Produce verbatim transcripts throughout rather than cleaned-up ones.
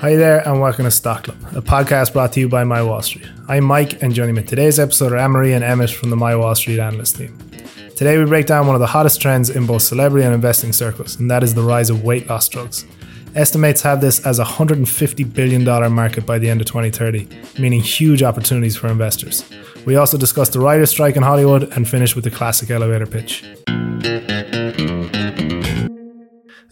Hi there and welcome to Stock Club, a podcast brought to you by My Wall Street. I'm Mike and joining me in today's episode are Anne-Marie and Emmett from the My Wall Street analyst team. Today we break down one of the hottest trends in both celebrity and investing circles, and that is the rise of weight loss drugs. Estimates have this as a one hundred fifty billion dollars market by the end of twenty thirty, meaning huge opportunities for investors. We also discuss the writer's strike in Hollywood and finish with the classic elevator pitch.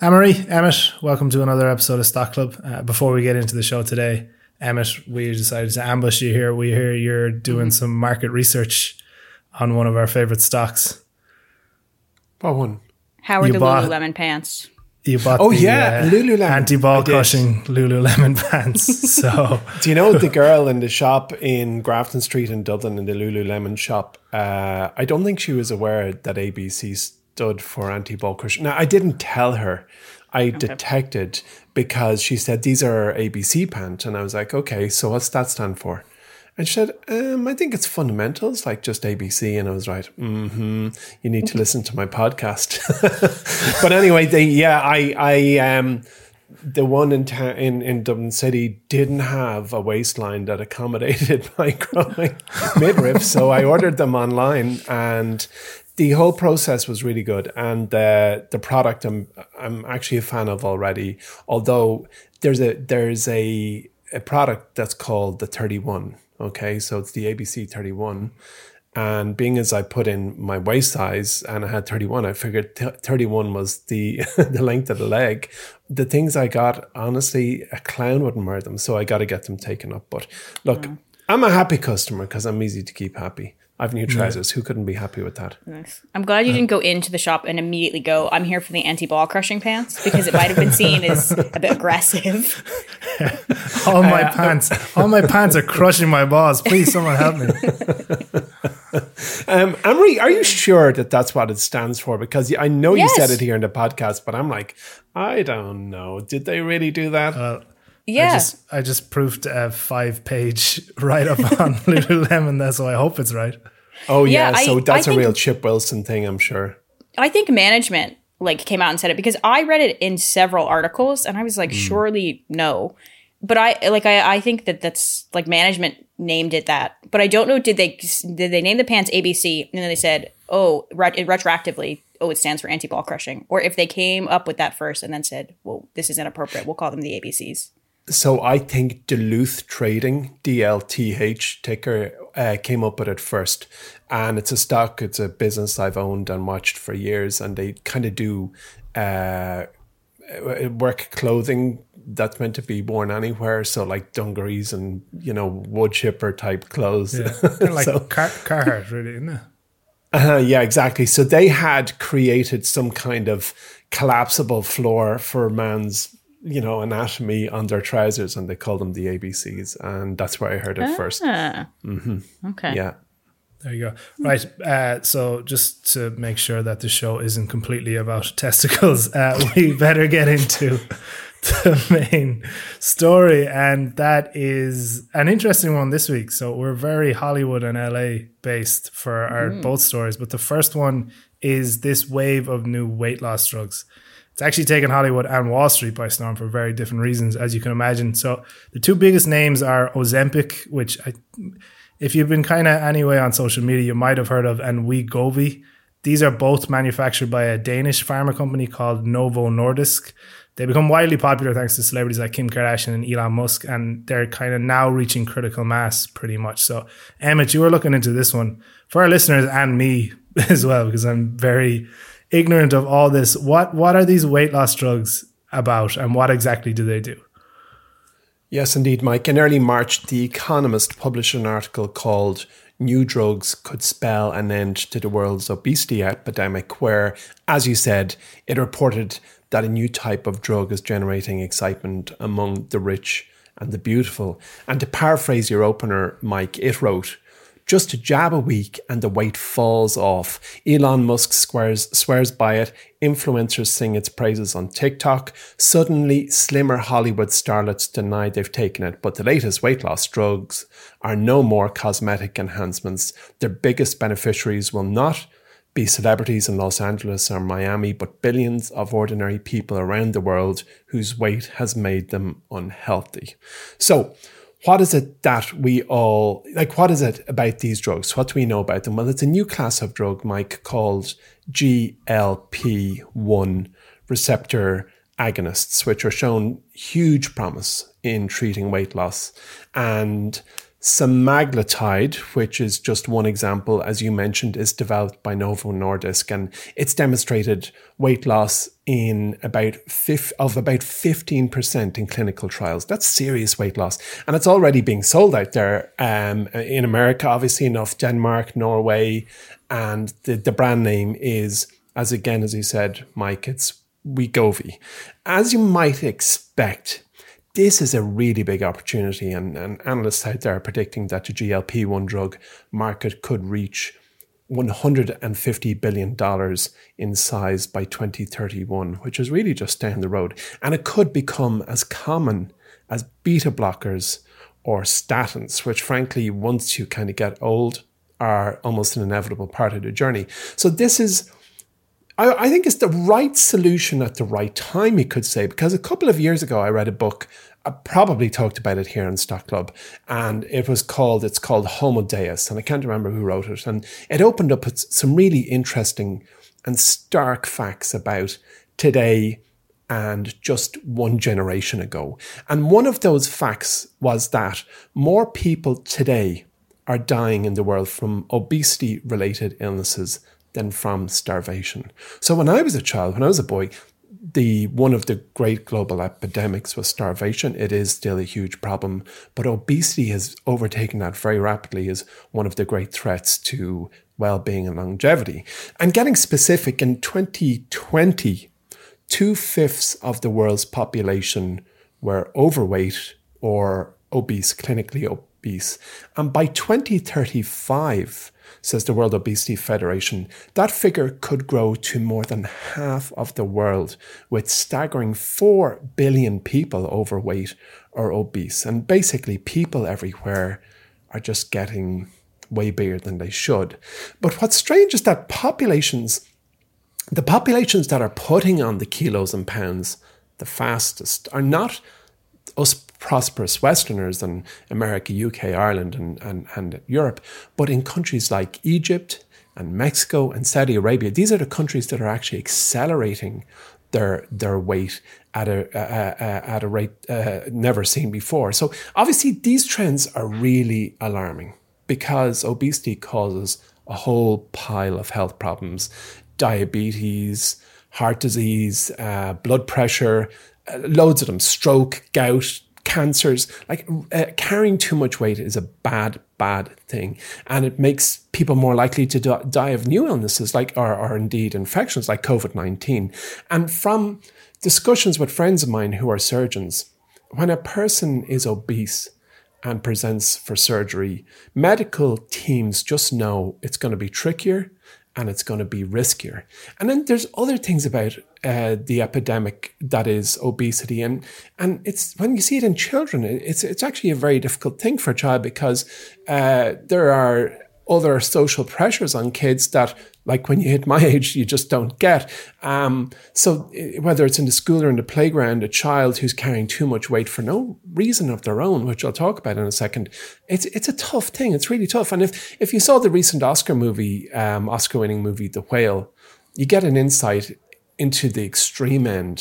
Anne-Marie, Emmett, welcome to another episode of Stock Club. Uh, before we get into the show today, Emmett, we decided to ambush you here. We hear you're doing some market research on one of our favorite stocks. What one? How are you the bought- Lululemon pants? You bought oh the, yeah, uh, Lululemon anti-ball crushing Lululemon pants. So do you know the girl in the shop in Grafton Street in Dublin in the Lululemon shop? Uh, I don't think she was aware that A B C stood for anti-ball crushing. Now I didn't tell her. I okay. detected because she said these are A B C pants, and I was like, okay, so what's that stand for? And she said, um, I think it's fundamentals, like just A B C. And I was right. Mm-hmm. You need to listen to my podcast. But anyway, they, yeah, I, I, um, the one in, ta- in in Dublin City didn't have a waistline that accommodated my growing midriff. So I ordered them online, and the whole process was really good. And uh, the product I'm, I'm actually a fan of already. Although there's a, there's a, a product that's called the thirty-one. Okay, so it's the A B C thirty-one. And being as I put in my waist size and I had thirty-one, I figured t- thirty-one was the the length of the leg. The things I got, honestly, a clown wouldn't wear them. So I got to get them taken up. But look, yeah. I'm a happy customer because I'm easy to keep happy. I have new trousers. Yeah. Who couldn't be happy with that? Nice. I'm glad you didn't go into the shop and immediately go, I'm here for the anti-ball crushing pants, because it might have been seen as a bit aggressive. all my uh, pants, all my pants are crushing my balls. Please, someone help me. um, Anne-Marie, are you sure that that's what it stands for? Because I know yes. you said it here in the podcast, but I'm like, I don't know. Did they really do that? Uh, Yeah. I just, I just proofed a five-page write-up on Lululemon there, so I hope it's right. Oh, yeah. yeah I, so that's I a think, real Chip Wilson thing, I'm sure. I think management like came out and said it, because I read it in several articles, and I was like, mm. surely no. But I like I, I think that that's like management named it that. But I don't know, did they did they name the pants A B C, and then they said, oh, ret- retroactively, oh, it stands for anti-ball crushing. Or if they came up with that first and then said, well, this is inappropriate, we'll call them the A B Cs. So I think Duluth Trading, D L T H ticker, uh, came up with it first. And it's a stock, it's a business I've owned and watched for years. And they kind of do uh, work clothing that's meant to be worn anywhere. So like dungarees and, you know, wood chipper type clothes. Yeah. They're like so. Car- Carhartt, really, isn't it? Uh, yeah, exactly. So they had created some kind of collapsible floor for man's, you know, anatomy on their trousers, and they call them the A B Cs, and that's where I heard it ah, first. Mm-hmm. Okay. Yeah. There you go. Right. Uh, so just to make sure that the show isn't completely about testicles, uh, we better get into the main story, and that is an interesting one this week. So we're very Hollywood and L A based for our mm. both stories, but the first one is this wave of new weight loss drugs. It's actually taken Hollywood and Wall Street by storm for very different reasons, as you can imagine. So the two biggest names are Ozempic, which I, if you've been kind of anyway on social media, you might have heard of, and Wegovy. These are both manufactured by a Danish pharma company called Novo Nordisk. They become widely popular thanks to celebrities like Kim Kardashian and Elon Musk, and they're kind of now reaching critical mass pretty much. So, Emmett, you were looking into this one. For our listeners and me as well, because I'm very ignorant of all this, what what are these weight loss drugs about, and what exactly do they do? Yes, indeed, Mike. In early March, The Economist published an article called new drugs could spell an end to the world's obesity epidemic, where, as you said, it reported that a new type of drug is generating excitement among the rich and the beautiful. And to paraphrase your opener, Mike, it wrote, "Just a jab a week and the weight falls off. Elon Musk swears, swears by it. Influencers sing its praises on TikTok. Suddenly, slimmer Hollywood starlets deny they've taken it. But the latest weight loss drugs are no more cosmetic enhancements. Their biggest beneficiaries will not be celebrities in Los Angeles or Miami, but billions of ordinary people around the world whose weight has made them unhealthy." So, what is it that we all, like, what is it about these drugs? What do we know about them? Well, it's a new class of drug, Mike, called G L P one receptor agonists, which are shown huge promise in treating weight loss. And semaglutide, which is just one example, as you mentioned, is developed by Novo Nordisk, and it's demonstrated weight loss in about fifth of about fifteen percent in clinical trials. That's serious weight loss, and it's already being sold out there um, in America, obviously enough, Denmark, Norway, and the, the brand name is, as again as you said, Mike, it's Wegovy. As you might expect, this is a really big opportunity, and, and analysts out there are predicting that the G L P one drug market could reach one hundred fifty billion dollars in size by twenty thirty-one, which is really just down the road. And it could become as common as beta blockers or statins, which frankly, once you kind of get old, are almost an inevitable part of the journey. So this is, I think it's the right solution at the right time, you could say, because a couple of years ago I read a book, I probably talked about it here in Stock Club, and it was called, it's called Homo Deus, and I can't remember who wrote it. And it opened up some really interesting and stark facts about today and just one generation ago. And one of those facts was that more people today are dying in the world from obesity-related illnesses than from starvation. So when I was a child, when I was a boy, the one of the great global epidemics was starvation. It is still a huge problem, but obesity has overtaken that very rapidly as one of the great threats to well-being and longevity. And getting specific, in twenty twenty, two-fifths of the world's population were overweight or obese, clinically obese. And by twenty thirty-five, says the World Obesity Federation, that figure could grow to more than half of the world, with staggering four billion people overweight or obese. And basically, people everywhere are just getting way bigger than they should. But what's strange is that populations, the populations that are putting on the kilos and pounds the fastest are not us prosperous Westerners in America, U K, Ireland, and, and, and Europe, but in countries like Egypt and Mexico and Saudi Arabia. These are the countries that are actually accelerating their their weight at a uh, uh, at a rate uh, never seen before. So obviously these trends are really alarming, because obesity causes a whole pile of health problems: diabetes, heart disease, uh, blood pressure, Uh, loads of them, stroke, gout, cancers. Like uh, carrying too much weight is a bad, bad thing. And it makes people more likely to do- die of new illnesses, like, or, or indeed infections like covid nineteen. And from discussions with friends of mine who are surgeons, when a person is obese and presents for surgery, medical teams just know it's going to be trickier and it's going to be riskier. And then there's other things about uh, the epidemic that is obesity. And and it's when you see it in children, it's it's actually a very difficult thing for a child, because uh, there are other social pressures on kids that, like when you hit my age, you just don't get. Um, so whether it's in the school or in the playground, a child who's carrying too much weight for no reason of their own, which I'll talk about in a second, it's it's a tough thing. It's really tough. And if, if you saw the recent Oscar movie, um, Oscar-winning movie, The Whale, you get an insight into the extreme end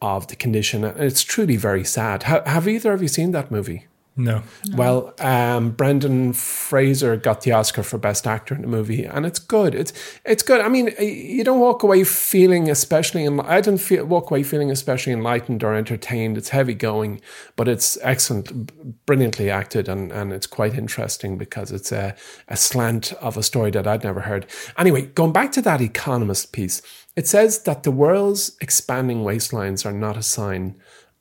of the condition. And it's truly very sad. Have either of you seen that movie? No. no. Well, um, Brendan Fraser got the Oscar for Best Actor in a movie, and it's good. It's it's good. I mean, you don't walk away feeling especially. En- I didn't feel walk away feeling especially enlightened or entertained. It's heavy going, but it's excellent, brilliantly acted, and, and it's quite interesting because it's a, a slant of a story that I'd never heard. Anyway, going back to that Economist piece, it says that the world's expanding waistlines are not a sign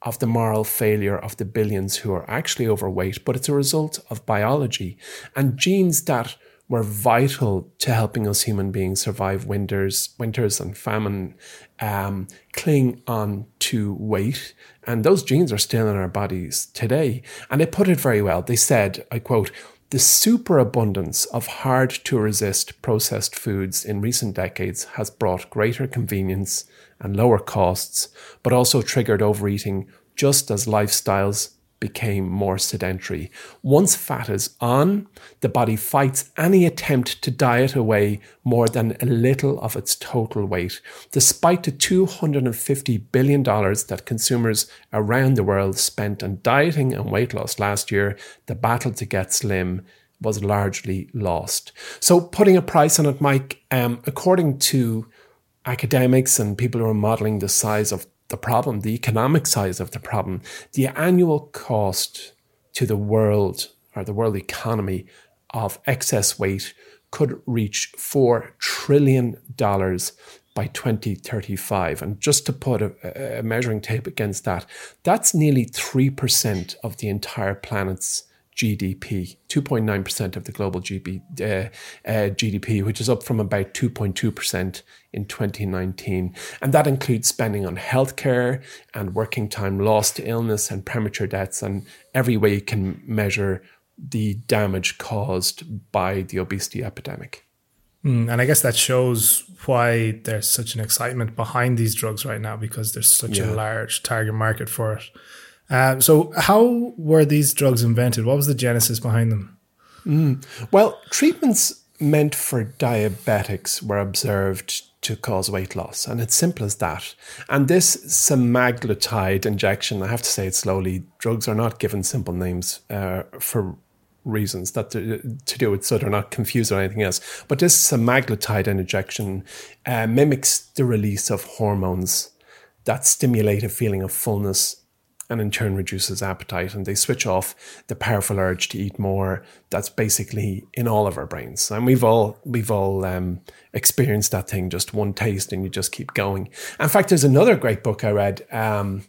of the moral failure of the billions who are actually overweight, but it's a result of biology and genes that were vital to helping us human beings survive winters, winters and famine, um, cling on to weight. And those genes are still in our bodies today. And they put it very well. They said, I quote, "The superabundance of hard-to-resist processed foods in recent decades has brought greater convenience and lower costs, but also triggered overeating just as lifestyles became more sedentary. Once fat is on, the body fights any attempt to diet away more than a little of its total weight. Despite the two hundred fifty billion dollars that consumers around the world spent on dieting and weight loss last year, the battle to get slim was largely lost." So putting a price on it, Mike, um, according to academics and people who are modeling the size of the problem, the economic size of the problem, the annual cost to the world or the world economy of excess weight could reach four trillion dollars by twenty thirty-five. And just to put a, a measuring tape against that, that's nearly three percent of the entire planet's G D P, two point nine percent of the global G B, uh, uh, G D P, which is up from about two point two percent in twenty nineteen. And that includes spending on healthcare and working time lost to illness and premature deaths, and every way you can measure the damage caused by the obesity epidemic. Mm, and I guess that shows why there's such an excitement behind these drugs right now, because there's such yeah. a large target market for it. Uh, so how were these drugs invented? What was the genesis behind them? Mm. Well, treatments meant for diabetics were observed to cause weight loss, and it's simple as that. And this semaglutide injection, I have to say it slowly, drugs are not given simple names uh, for reasons that to, to do with so they're not confused or anything else. But this semaglutide injection uh, mimics the release of hormones that stimulate a feeling of fullness and in turn reduces appetite, and they switch off the powerful urge to eat more that's basically in all of our brains. And we've all we've all um, experienced that thing, just one taste, and you just keep going. In fact, there's another great book I read, um,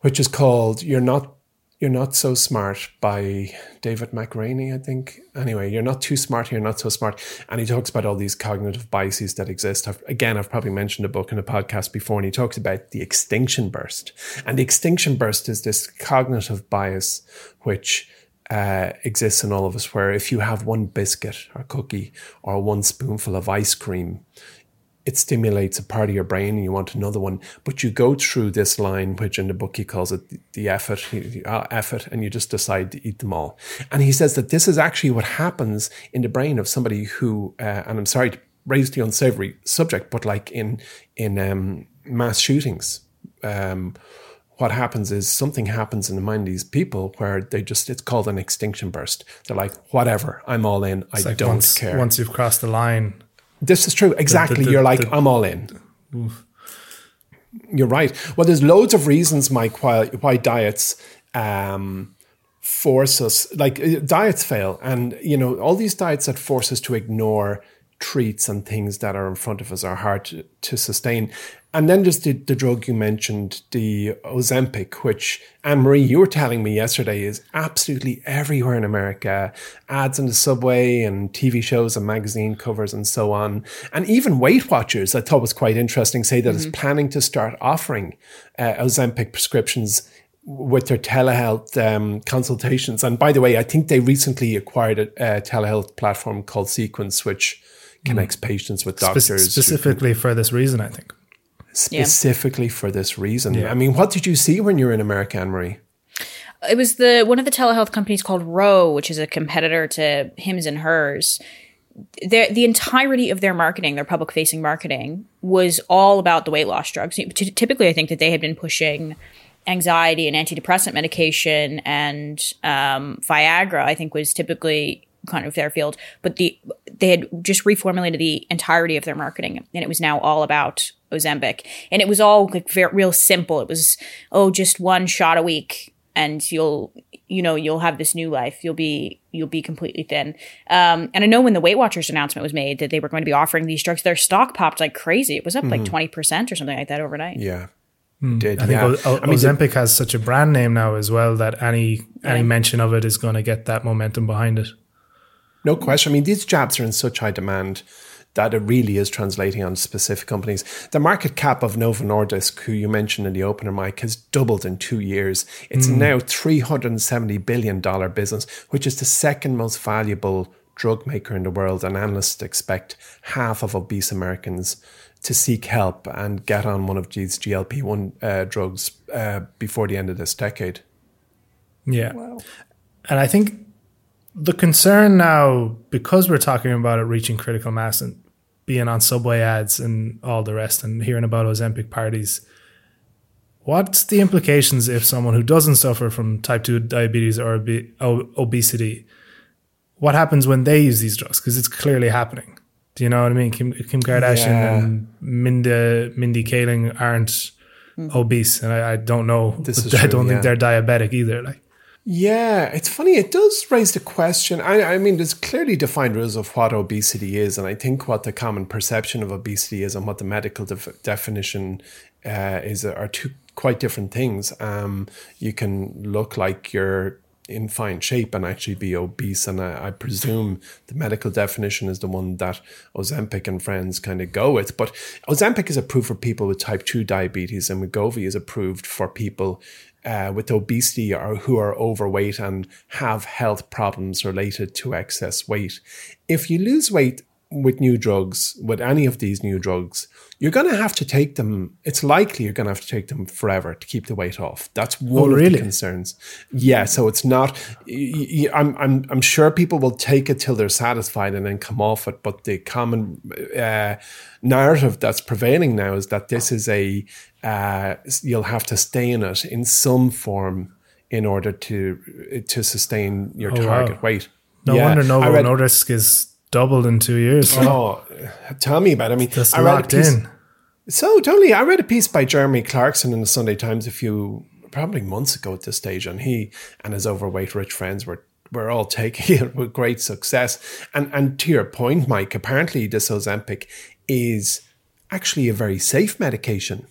which is called You're Not You're Not So Smart by David McRaney, I think. Anyway, You're Not Too Smart, You're Not So Smart. And he talks about all these cognitive biases that exist. I've, again, I've probably mentioned a book in a podcast before, and he talks about the extinction burst. And the extinction burst is this cognitive bias which uh, exists in all of us, where if you have one biscuit or cookie or one spoonful of ice cream, it stimulates a part of your brain and you want another one. But you go through this line, which in the book he calls it the effort, the effort, and you just decide to eat them all. And he says that this is actually what happens in the brain of somebody who, uh, and I'm sorry to raise the unsavory subject, but like in, in um, mass shootings, um, what happens is something happens in the mind of these people where they just, it's called an extinction burst. They're like, whatever, I'm all in, it's I like don't once, care. Once you've crossed the line... This is true. Exactly. The, the, the, You're like, the, I'm all in. Oof. You're right. Well, there's loads of reasons, Mike, why, why diets um, force us, like diets fail. And, you know, all these diets that force us to ignore treats and things that are in front of us are hard to, to sustain. And then there's the, the drug you mentioned, the Ozempic, which, Anne-Marie, you were telling me yesterday is absolutely everywhere in America. Ads in the subway and T V shows and magazine covers and so on. And even Weight Watchers, I thought was quite interesting, say that mm-hmm. it's planning to start offering uh, Ozempic prescriptions with their telehealth um, consultations. And by the way, I think they recently acquired a, a telehealth platform called Sequence, which connects patients with doctors. Spe- specifically for this reason, I think. Specifically yeah. for this reason. Yeah. I mean, what did you see when you were in America, Anne-Marie? It was the one of the telehealth companies called Ro, which is a competitor to Hims and Hers. Their, the entirety of their marketing, their public-facing marketing, was all about the weight loss drugs. Typically, I think that they had been pushing anxiety and antidepressant medication and um, Viagra, I think, was typically kind of their field. But the they had just reformulated the entirety of their marketing, and it was now all about Ozempic. And it was all like very, real simple. It was, oh, just one shot a week, and you'll you know you'll have this new life. You'll be you'll be completely thin. Um, and I know when the Weight Watchers announcement was made that they were going to be offering these drugs, their stock popped like crazy. It was up mm-hmm. like twenty percent or something like that overnight. Yeah. Did, I think yeah. o- o- I mean, Ozempic has such a brand name now as well that any yeah. any mention of it is going to get that momentum behind it. No question. I mean, these jabs are in such high demand that it really is translating on specific companies. The market cap of Novo Nordisk, who you mentioned in the opener, Mike, has doubled in two years. It's mm. now three hundred seventy billion dollars business, which is the second most valuable drug maker in the world. And analysts expect half of obese Americans to seek help and get on one of these G L P one uh, drugs uh, before the end of this decade. Yeah. Wow. And I think the concern now, because we're talking about it reaching critical mass and being on subway ads and all the rest and hearing about Ozempic parties, what's the implications if someone who doesn't suffer from type two diabetes or ob- obesity, what happens when they use these drugs? Because it's clearly happening. Do you know what I mean? Kim, Kim Kardashian yeah. and Minda, Mindy Kaling aren't mm. obese. And I, I don't know. This is I true, don't yeah. think they're diabetic either. Like, Yeah, it's funny. It does raise the question. I, I mean, there's clearly defined rules of what obesity is. And I think what the common perception of obesity is and what the medical def- definition uh, is are two quite different things. Um, you can look like you're in fine shape and actually be obese. And I, I presume the medical definition is the one that Ozempic and friends kind of go with. But Ozempic is approved for people with type two diabetes, and Wegovy is approved for people uh, with obesity or who are overweight and have health problems related to excess weight. If you lose weight with new drugs, with any of these new drugs, you're going to have to take them. It's likely you're going to have to take them forever to keep the weight off. That's one oh, really? of the concerns. Yeah. So it's not, I'm, I'm, I'm sure people will take it till they're satisfied and then come off it. But the common uh, narrative that's prevailing now is that this is a, uh, you'll have to stay in it in some form in order to, to sustain your oh, target wow. weight. No yeah. wonder Novo Nordisk is doubled in two years. Oh, tell me about it. I mean, just I read locked a piece, in. So totally. I read a piece by Jeremy Clarkson in the Sunday Times a few, probably months ago at this stage, and he and his overweight rich friends were were all taking it with great success. And and to your point, Mike, apparently this Ozempic is actually a very safe medication.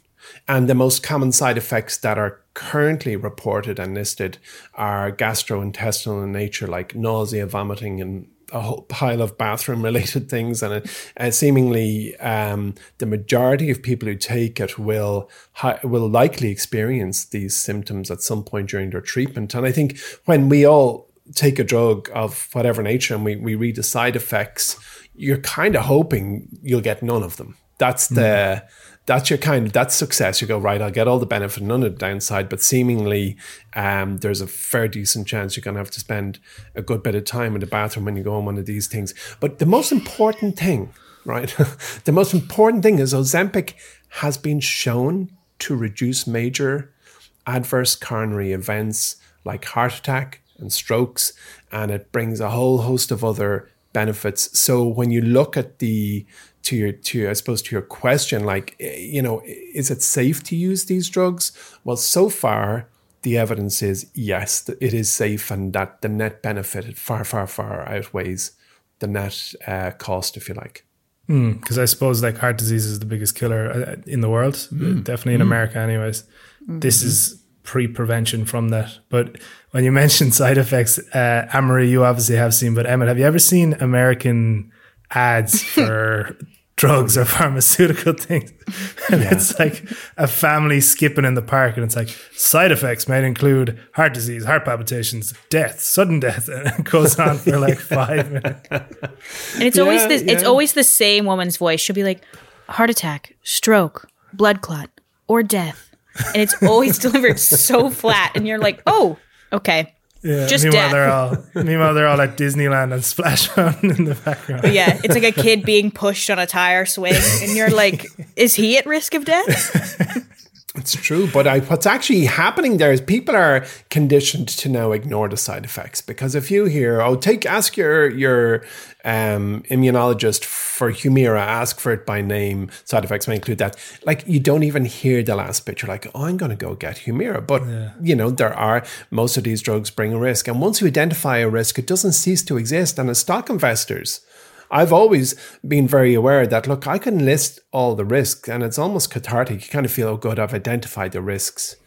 And the most common side effects that are currently reported and listed are gastrointestinal in nature, like nausea, vomiting, and a whole pile of bathroom-related things, and it, uh, seemingly um, the majority of people who take it will hi- will likely experience these symptoms at some point during their treatment. And I think when we all take a drug of whatever nature and we, we read the side effects, you're kind of hoping you'll get none of them. That's the mm. that's your kind of that's success. You go, right, I'll get all the benefit, none of the downside. But seemingly, um, there's a fair decent chance you're going to have to spend a good bit of time in the bathroom when you go on one of these things. But the most important thing, right? the most important thing is Ozempic has been shown to reduce major adverse coronary events like heart attack and strokes, and it brings a whole host of other benefits. So when you look at the To your, to I suppose to your question, like, you know, is it safe to use these drugs? Well, so far the evidence is yes, it is safe, and that the net benefit far, far, far outweighs the net uh, cost, if you like. Because mm, I suppose like heart disease is the biggest killer in the world, mm. definitely in mm. America, anyways. Mm-hmm. This is pre-prevention from that. But when you mentioned side effects, uh, Anne-Marie, you obviously have seen, but Emmett, have you ever seen American ads for drugs or pharmaceutical things? And yeah. it's like a family skipping in the park, and it's like side effects might include heart disease, heart palpitations, death, sudden death, and it goes on for like five minutes. And it's yeah, always this yeah. it's always the same woman's voice. She'll be like, heart attack, stroke, blood clot, or death. And it's always delivered so flat, and you're like, oh, okay. Yeah. Just meanwhile, death. They're all, meanwhile, they're all at Disneyland and Splash Mountain in the background. But yeah, it's like a kid being pushed on a tire swing, and you're like, is he at risk of death? It's true, but I, what's actually happening there is people are conditioned to now ignore the side effects, because if you hear, oh, take ask your your um, immunologist for Humira, ask for it by name, side effects may include that. Like, you don't even hear the last bit. You're like, oh, I'm going to go get Humira. But, yeah. you know, there are, most of these drugs bring a risk. And once you identify a risk, it doesn't cease to exist. And as stock investors, I've always been very aware that, look, I can list all the risks, and it's almost cathartic. You kind of feel, oh, good, I've identified the risks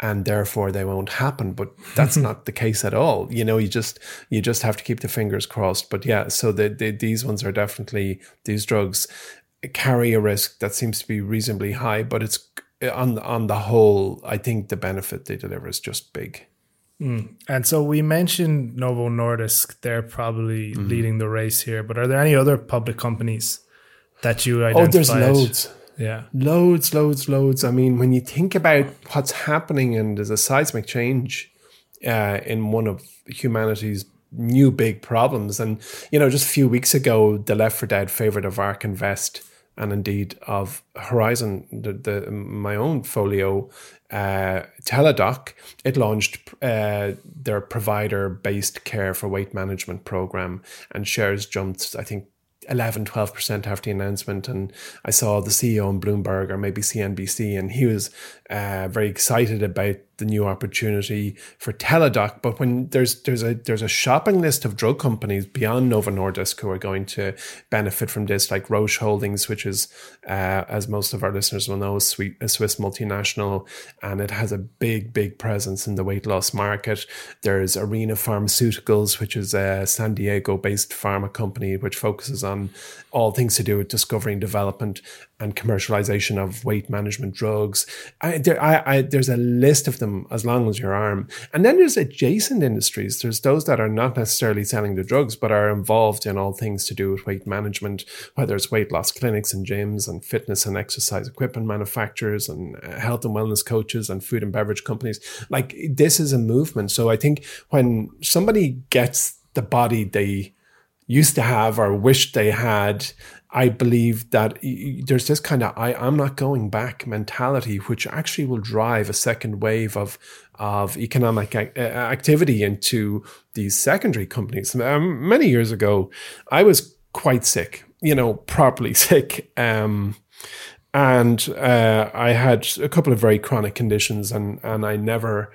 and therefore they won't happen. But that's not the case at all. You know, you just you just have to keep the fingers crossed. But yeah, so the, the, these ones are definitely, these drugs carry a risk that seems to be reasonably high, but it's on, on the whole, I think the benefit they deliver is just big. Mm. And so we mentioned Novo Nordisk. They're probably mm. leading the race here. But are there any other public companies that you identify? Oh, there's loads. Yeah. Loads, loads, loads. I mean, when you think about what's happening, and there's a seismic change uh, in one of humanity's new big problems. And, you know, just a few weeks ago, the Left four Dead favorite of ARK Invest, and indeed of Horizon, the, the my own folio, uh, Teladoc, it launched uh, their provider-based care for weight management program, and shares jumped, I think, eleven, twelve percent after the announcement. And I saw the C E O on Bloomberg, or maybe C N B C, and he was uh, very excited about the new opportunity for Teladoc. But when there's there's a there's a shopping list of drug companies beyond Novo Nordisk who are going to benefit from this, like Roche Holdings, which is, uh, as most of our listeners will know, a Swiss multinational, and it has a big, big presence in the weight loss market. There's Arena Pharmaceuticals, which is a San Diego-based pharma company which focuses on all things to do with discovery and development and commercialization of weight management drugs. I, there, I, I, there's a list of them as long as your arm. And then there's adjacent industries. There's those that are not necessarily selling the drugs, but are involved in all things to do with weight management, whether it's weight loss clinics and gyms and fitness and exercise equipment manufacturers and health and wellness coaches and food and beverage companies. Like, this is a movement. So I think when somebody gets the body they used to have or wished they had, I believe that there's this kind of I, I'm not going back mentality, which actually will drive a second wave of of economic activity into these secondary companies. Um, many years ago, I was quite sick, you know, properly sick. Um, and uh, I had a couple of very chronic conditions, and, and I never,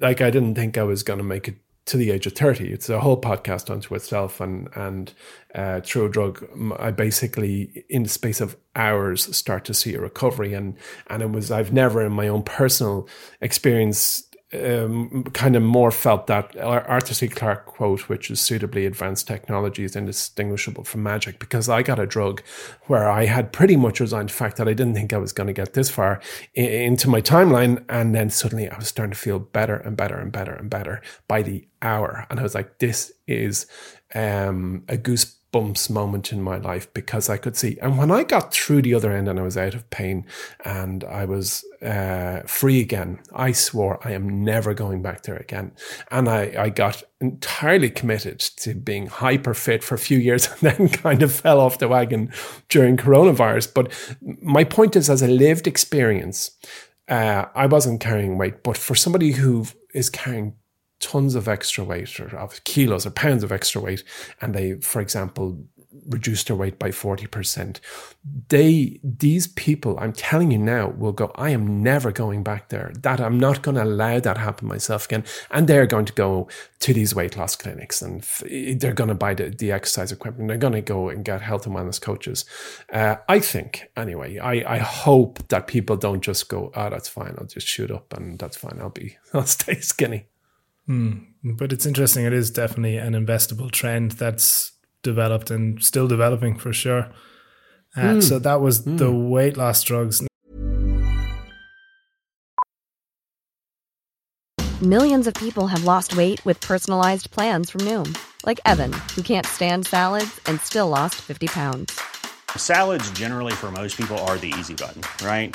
like, I didn't think I was going to make it to the age of thirty. It's a whole podcast unto itself. And and uh, through a drug, I basically, in the space of hours, start to see a recovery. And and it was, I've never in my own personal experience um, kind of more felt that Arthur C. Clarke quote, which is suitably advanced technology is indistinguishable from magic, because I got a drug where I had pretty much resigned to the fact that I didn't think I was going to get this far into my timeline. And then suddenly I was starting to feel better and better and better and better by the hour. And I was like, this is um, a goosebumps moment in my life, because I could see. And when I got through the other end and I was out of pain and I was uh, free again, I swore I am never going back there again. And I, I got entirely committed to being hyper fit for a few years, and then kind of fell off the wagon during coronavirus. But my point is, as a lived experience, uh, I wasn't carrying weight. But for somebody who is carrying tons of extra weight, or of kilos or pounds of extra weight, and they, for example, reduce their weight by forty percent. They, these people, I'm telling you now, will go, I am never going back there. That I'm not going to allow that happen myself again. And they're going to go to these weight loss clinics, and f- they're going to buy the, the exercise equipment. They're going to go and get health and wellness coaches. Uh, I think, anyway, I, I hope that people don't just go, oh, that's fine. I'll just shoot up and that's fine. I'll be, I'll stay skinny. Mm, but it's interesting. It is definitely an investable trend that's developed and still developing, for sure. Uh, mm. So that was mm. the weight loss drugs. Millions of people have lost weight with personalized plans from Noom, like Evan, who can't stand salads and still lost fifty pounds. Salads generally for most people are the easy button, right?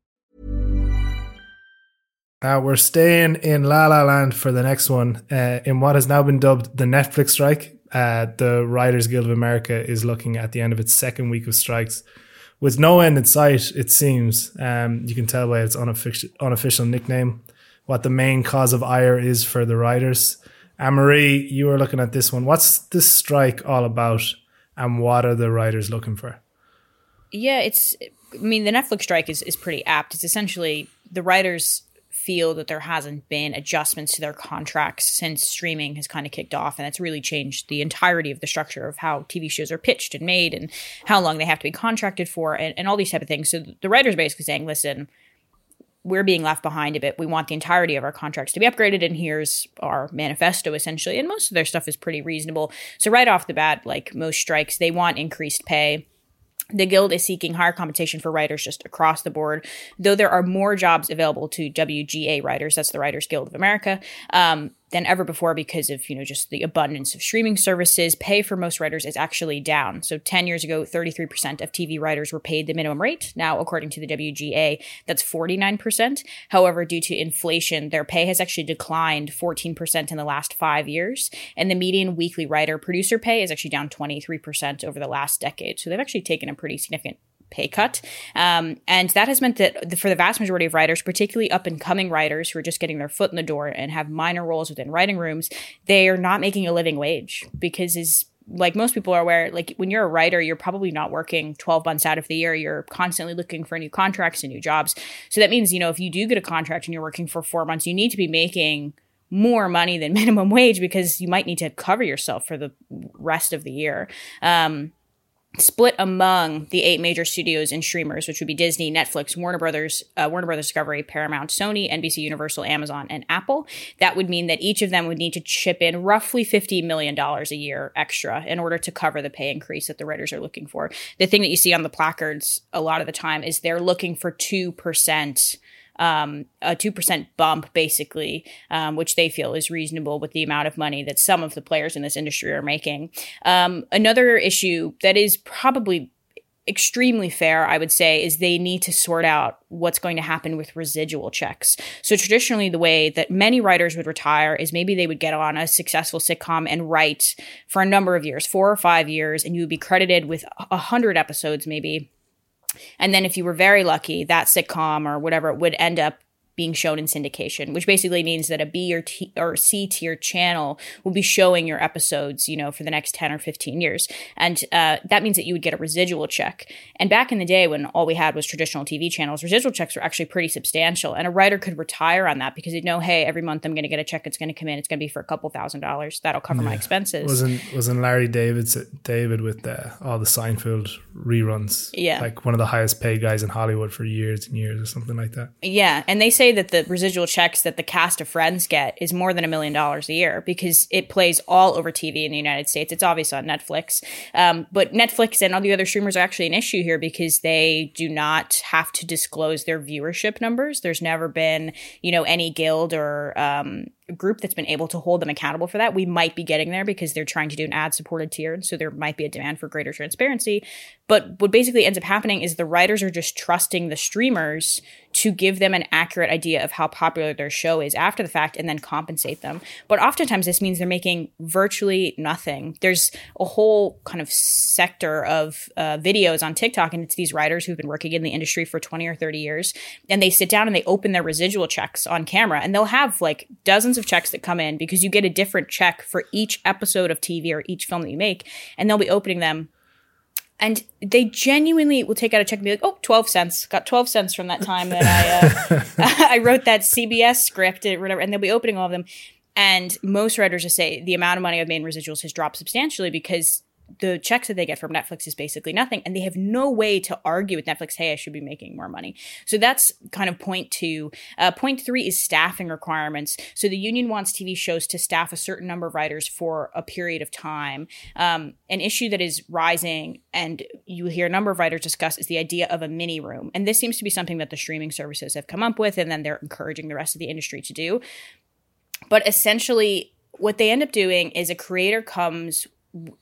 Uh, we're staying in La La Land for the next one, uh, in what has now been dubbed the Netflix strike. Uh, the Writers Guild of America is looking at the end of its second week of strikes, with no end in sight, it seems. Um, you can tell by its unofficial, unofficial nickname what the main cause of ire is for the writers. Anne-Marie, you were looking at this one. What's this strike all about, and what are the writers looking for? Yeah, it's, I mean, the Netflix strike is, is pretty apt. It's essentially the writers feel that there hasn't been adjustments to their contracts since streaming has kind of kicked off, and that's really changed the entirety of the structure of how T V shows are pitched and made and how long they have to be contracted for, and, and all these type of things. So the writers basically saying, listen, we're being left behind a bit. We want the entirety of our contracts to be upgraded, and here's our manifesto, essentially. And most of their stuff is pretty reasonable. So right off the bat, like most strikes, they want increased pay. The Guild is seeking higher compensation for writers just across the board, though there are more jobs available to W G A writers, that's the Writers Guild of America, um, than ever before because of, you know, just the abundance of streaming services. Pay for most writers is actually down. So ten years ago, thirty-three percent of T V writers were paid the minimum rate. Now, according to the W G A, that's forty-nine percent. However, due to inflation, their pay has actually declined fourteen percent in the last five years. And the median weekly writer producer pay is actually down twenty-three percent over the last decade. So they've actually taken a pretty significant pay cut. Um, and that has meant that for the vast majority of writers, particularly up and coming writers who are just getting their foot in the door and have minor roles within writing rooms, they are not making a living wage because is like most people are aware, like when you're a writer, you're probably not working twelve months out of the year. You're constantly looking for new contracts and new jobs. So that means, you know, if you do get a contract and you're working for four months, you need to be making more money than minimum wage because you might need to cover yourself for the rest of the year. Um, Split among the eight major studios and streamers, which would be Disney, Netflix, Warner Brothers, uh, Warner Brothers Discovery, Paramount, Sony, N B C Universal, Amazon, and Apple. That would mean that each of them would need to chip in roughly fifty million dollars a year extra in order to cover the pay increase that the writers are looking for. The thing that you see on the placards a lot of the time is they're looking for two percent. Um, a two percent bump, basically, um, which they feel is reasonable with the amount of money that some of the players in this industry are making. Um, another issue that is probably extremely fair, I would say, is they need to sort out what's going to happen with residual checks. So traditionally, the way that many writers would retire is maybe they would get on a successful sitcom and write for a number of years, four or five years, and you would be credited with one hundred episodes maybe. And then if you were very lucky, that sitcom or whatever would end up being shown in syndication, which basically means that a B or T or C tier channel will be showing your episodes, you know, for the next ten or fifteen years. And uh, that means that you would get a residual check. And back in the day when all we had was traditional T V channels, residual checks were actually pretty substantial. And a writer could retire on that because they'd know, hey, every month I'm going to get a check. It's going to come in. It's going to be for a couple thousand dollars. That'll cover yeah. my expenses. Wasn't wasn't Larry David's, David with the, all the Seinfeld reruns? Yeah. Like one of the highest paid guys in Hollywood for years and years or something like that. Yeah. And they say that the residual checks that the cast of Friends get is more than a million dollars a year because it plays all over T V in the United States. It's obvious on Netflix. Um, but Netflix and all the other streamers are actually an issue here because they do not have to disclose their viewership numbers. There's never been, you know, any guild or um, group that's been able to hold them accountable for that. We might be getting there because they're trying to do an ad-supported tier, and so there might be a demand for greater transparency. But what basically ends up happening is the writers are just trusting the streamers to give them an accurate idea of how popular their show is after the fact and then compensate them. But oftentimes this means they're making virtually nothing. There's a whole kind of sector of uh, videos on TikTok, and it's these writers who've been working in the industry for twenty or thirty years, and they sit down and they open their residual checks on camera, and they'll have like dozens of checks that come in because you get a different check for each episode of T V or each film that you make, and they'll be opening them. And they genuinely will take out a check and be like, oh, twelve cents. Got twelve cents from that time that I uh, I wrote that C B S script or whatever. And they'll be opening all of them. And most writers just say the amount of money I've made in residuals has dropped substantially because the checks that they get from Netflix is basically nothing. And they have no way to argue with Netflix, hey, I should be making more money. So that's kind of point two. Uh, point three is staffing requirements. So the union wants T V shows to staff a certain number of writers for a period of time. Um, an issue that is rising and you hear a number of writers discuss is the idea of a mini room. And this seems to be something that the streaming services have come up with, and then they're encouraging the rest of the industry to do. But essentially, what they end up doing is a creator comes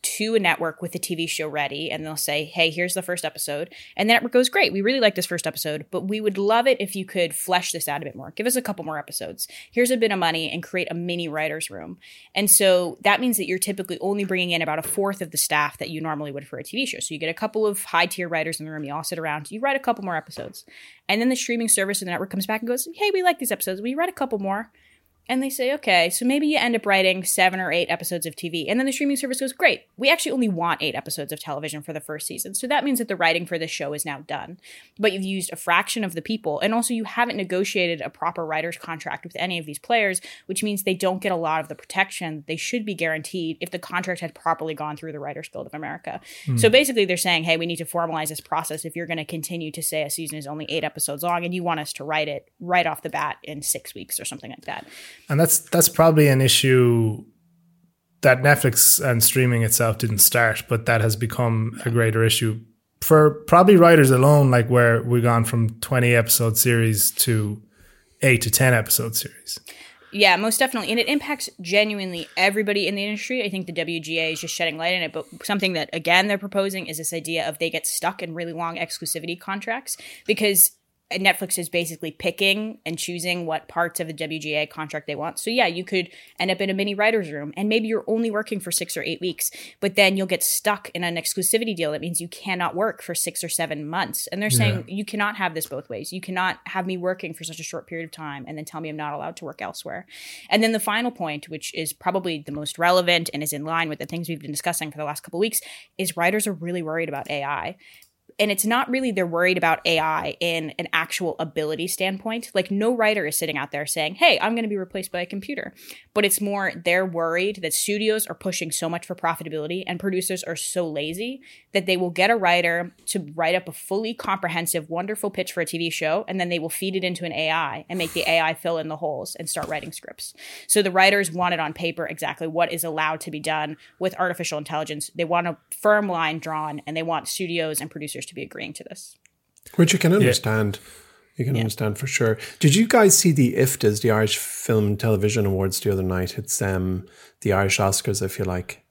to a network with a T V show ready, and they'll say, hey, here's the first episode. And the network goes, great, we really like this first episode, but we would love it if you could flesh this out a bit more. Give us a couple more episodes. Here's a bit of money, and create a mini writer's room. And so that means that you're typically only bringing in about a fourth of the staff that you normally would for a T V show. So you get a couple of high-tier writers in the room, you all sit around, you write a couple more episodes. And then the streaming service and the network comes back and goes, hey, we like these episodes. We write a couple more. And they say, okay, so maybe you end up writing seven or eight episodes of T V. And then the streaming service goes, great, we actually only want eight episodes of television for the first season. So that means that the writing for this show is now done. But you've used a fraction of the people. And also you haven't negotiated a proper writer's contract with any of these players, which means they don't get a lot of the protection they should be guaranteed if the contract had properly gone through the Writers Guild of America. Mm. So basically they're saying, hey, we need to formalize this process if you're going to continue to say a season is only eight episodes long and you want us to write it right off the bat in six weeks or something like that. And that's that's probably an issue that Netflix and streaming itself didn't start, but that has become a greater issue for probably writers alone, like where we've gone from twenty episode series to eight to ten episode series. Yeah, most definitely. And it impacts genuinely everybody in the industry. I think the W G A is just shedding light on it. But something that, again, they're proposing is this idea of they get stuck in really long exclusivity contracts because Netflix is basically picking and choosing what parts of the W G A contract they want. So yeah, you could end up in a mini writer's room and maybe you're only working for six or eight weeks, but then you'll get stuck in an exclusivity deal. That means you cannot work for six or seven months. And they're saying yeah. You cannot have this both ways. You cannot have me working for such a short period of time and then tell me I'm not allowed to work elsewhere. And then the final point, which is probably the most relevant and is in line with the things we've been discussing for the last couple of weeks, is writers are really worried about A I. And it's not really they're worried about A I in an actual ability standpoint. Like no writer is sitting out there saying, hey, I'm going to be replaced by a computer. But it's more they're worried that studios are pushing so much for profitability and producers are so lazy that they will get a writer to write up a fully comprehensive, wonderful pitch for a T V show. And then they will feed it into an A I and make the A I fill in the holes and start writing scripts. So the writers want it on paper exactly what is allowed to be done with artificial intelligence. They want a firm line drawn and they want studios and producers to be agreeing to this, which you can understand. Yeah. You can yeah. understand for sure. Did you guys see the I F T As, the Irish Film Television Awards, the other night? It's um the Irish Oscars, if you like.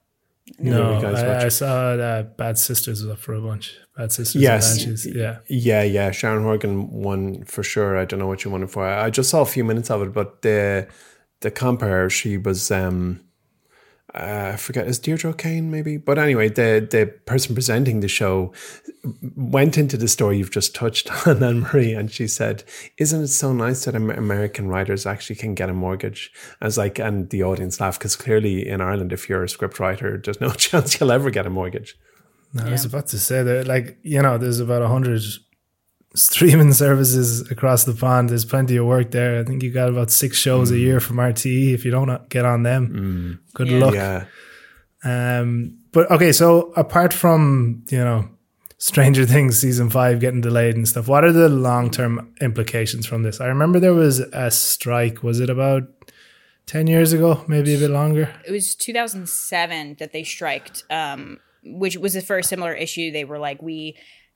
No, you guys I, I saw that Bad Sisters was up for a bunch. Bad Sisters, yes, and yeah, yeah, yeah. Sharon Horgan won for sure. I don't know what you won it for. I just saw a few minutes of it, but the the compere, she was um. Uh, I forget, is Deirdre O'Kane maybe? But anyway, the the person presenting the show went into the story you've just touched on, Anne-Marie, and she said, isn't it so nice that American writers actually can get a mortgage? I was like, and the audience laughed, because clearly in Ireland, if you're a script writer, there's no chance you'll ever get a mortgage. No, yeah. I was about to say that, like, you know, there's about one hundred streaming services across the pond. There's plenty of work there. I think you got about six shows mm. a year from R T E. If you don't get on them, mm. good yeah. luck. Yeah. Um, but okay, so apart from, you know, Stranger Things season five getting delayed and stuff, what are the long-term implications from this? I remember there was a strike. Was it about ten years ago? Maybe a bit longer? It was two thousand seven that they striked, um, which was the first similar issue. They were like, we...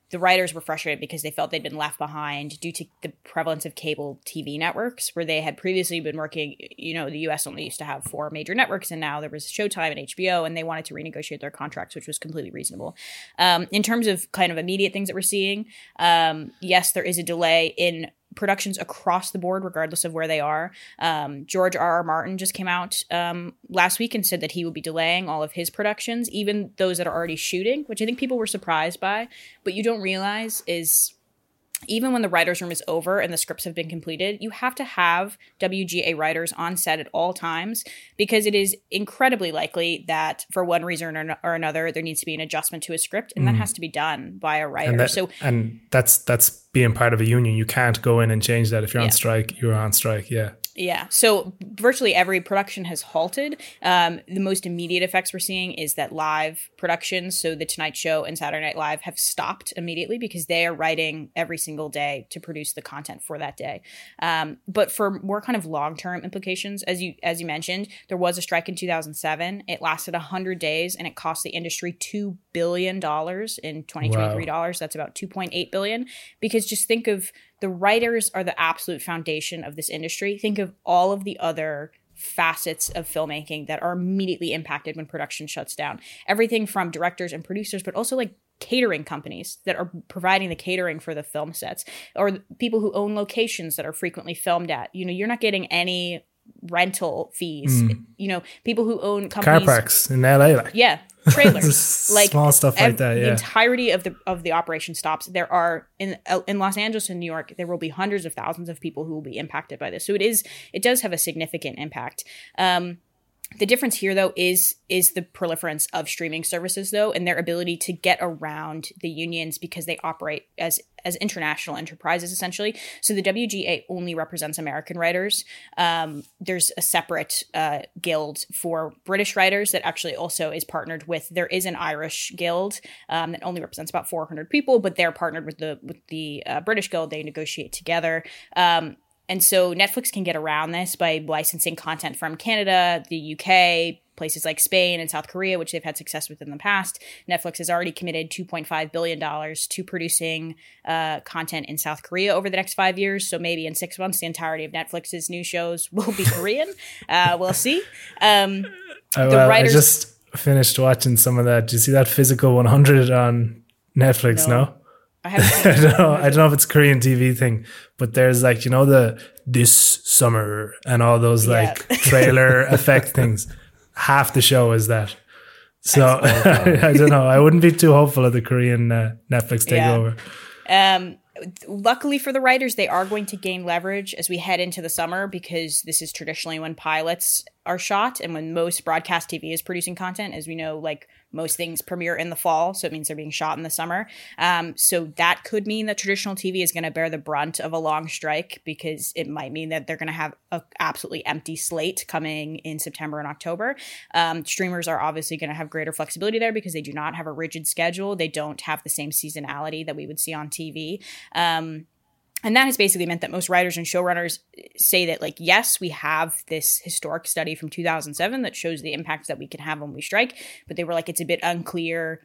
The writers were frustrated because they felt they'd been left behind due to the prevalence of cable T V networks, where they had previously been working, you know, the U S only used to have four major networks, and now there was Showtime and H B O, and they wanted to renegotiate their contracts, which was completely reasonable. Um, in terms of kind of immediate things that we're seeing, um, yes, there is a delay in productions across the board, regardless of where they are. Um, George R R. Martin just came out um, last week and said that he will be delaying all of his productions, even those that are already shooting, which I think people were surprised by. But you don't realize is even when the writer's room is over and the scripts have been completed, you have to have W G A writers on set at all times, because it is incredibly likely that for one reason or, no- or another, there needs to be an adjustment to a script, and mm. that has to be done by a writer. And that, so and that's that's being part of a union. You can't go in and change that. If you're yeah. on strike, you're on strike. Yeah. Yeah. So virtually every production has halted. Um, the most immediate effects we're seeing is that live productions, so The Tonight Show and Saturday Night Live, have stopped immediately because they are writing every single day to produce the content for that day. Um, but for more kind of long-term implications, as you as you mentioned, there was a strike in two thousand seven. It lasted one hundred days, and it cost the industry two billion dollars in twenty twenty-three dollars. Wow. That's about two point eight billion dollars, because just think of the writers are the absolute foundation of this industry. Think of all of the other facets of filmmaking that are immediately impacted when production shuts down. Everything from directors and producers, but also like catering companies that are providing the catering for the film sets, or people who own locations that are frequently filmed at. You know, you're not getting any rental fees. Mm. You know, people who own companies. Car parks in L A. Like. Yeah. Trailers, like small stuff like ev- that. Yeah. The entirety of the of the operation stops. There are in in Los Angeles and New York, there will be hundreds of thousands of people who will be impacted by this. So it is it does have a significant impact. Um, the difference here, though, is is the proliferance of streaming services, though, and their ability to get around the unions because they operate as as international enterprises, essentially. So the W G A only represents American writers. Um, there's a separate uh, guild for British writers that actually also is partnered with. There is an Irish guild um, that only represents about four hundred people, but they're partnered with the with the uh, British guild. They negotiate together. Um, And so Netflix can get around this by licensing content from Canada, the U K, places like Spain and South Korea, which they've had success with in the past. Netflix has already committed two point five billion dollars to producing uh, content in South Korea over the next five years. So maybe in six months, the entirety of Netflix's new shows will be Korean. Uh, we'll see. Um, oh, the well, writers- I just finished watching some of that. Do you see that Physical one hundred on Netflix? No. no? I, I don't know. I don't know if it's a Korean T V thing, but there's like, you know, the this summer and all those like yeah. trailer effect things. Half the show is that. So I, I don't know. I wouldn't be too hopeful of the Korean uh, Netflix takeover. Yeah. Um, Luckily for the writers, they are going to gain leverage as we head into the summer, because this is traditionally when pilots are shot and when most broadcast T V is producing content. As we know, like most things premiere in the fall, so it means they're being shot in the summer. Um, so that could mean that traditional T V is going to bear the brunt of a long strike, because it might mean that they're going to have an absolutely empty slate coming in September and October. Um, streamers are obviously going to have greater flexibility there because they do not have a rigid schedule. They don't have the same seasonality that we would see on T V. Um, and that has basically meant that most writers and showrunners say that, like, yes, we have this historic study from two thousand seven that shows the impacts that we can have when we strike, but they were like, it's a bit unclear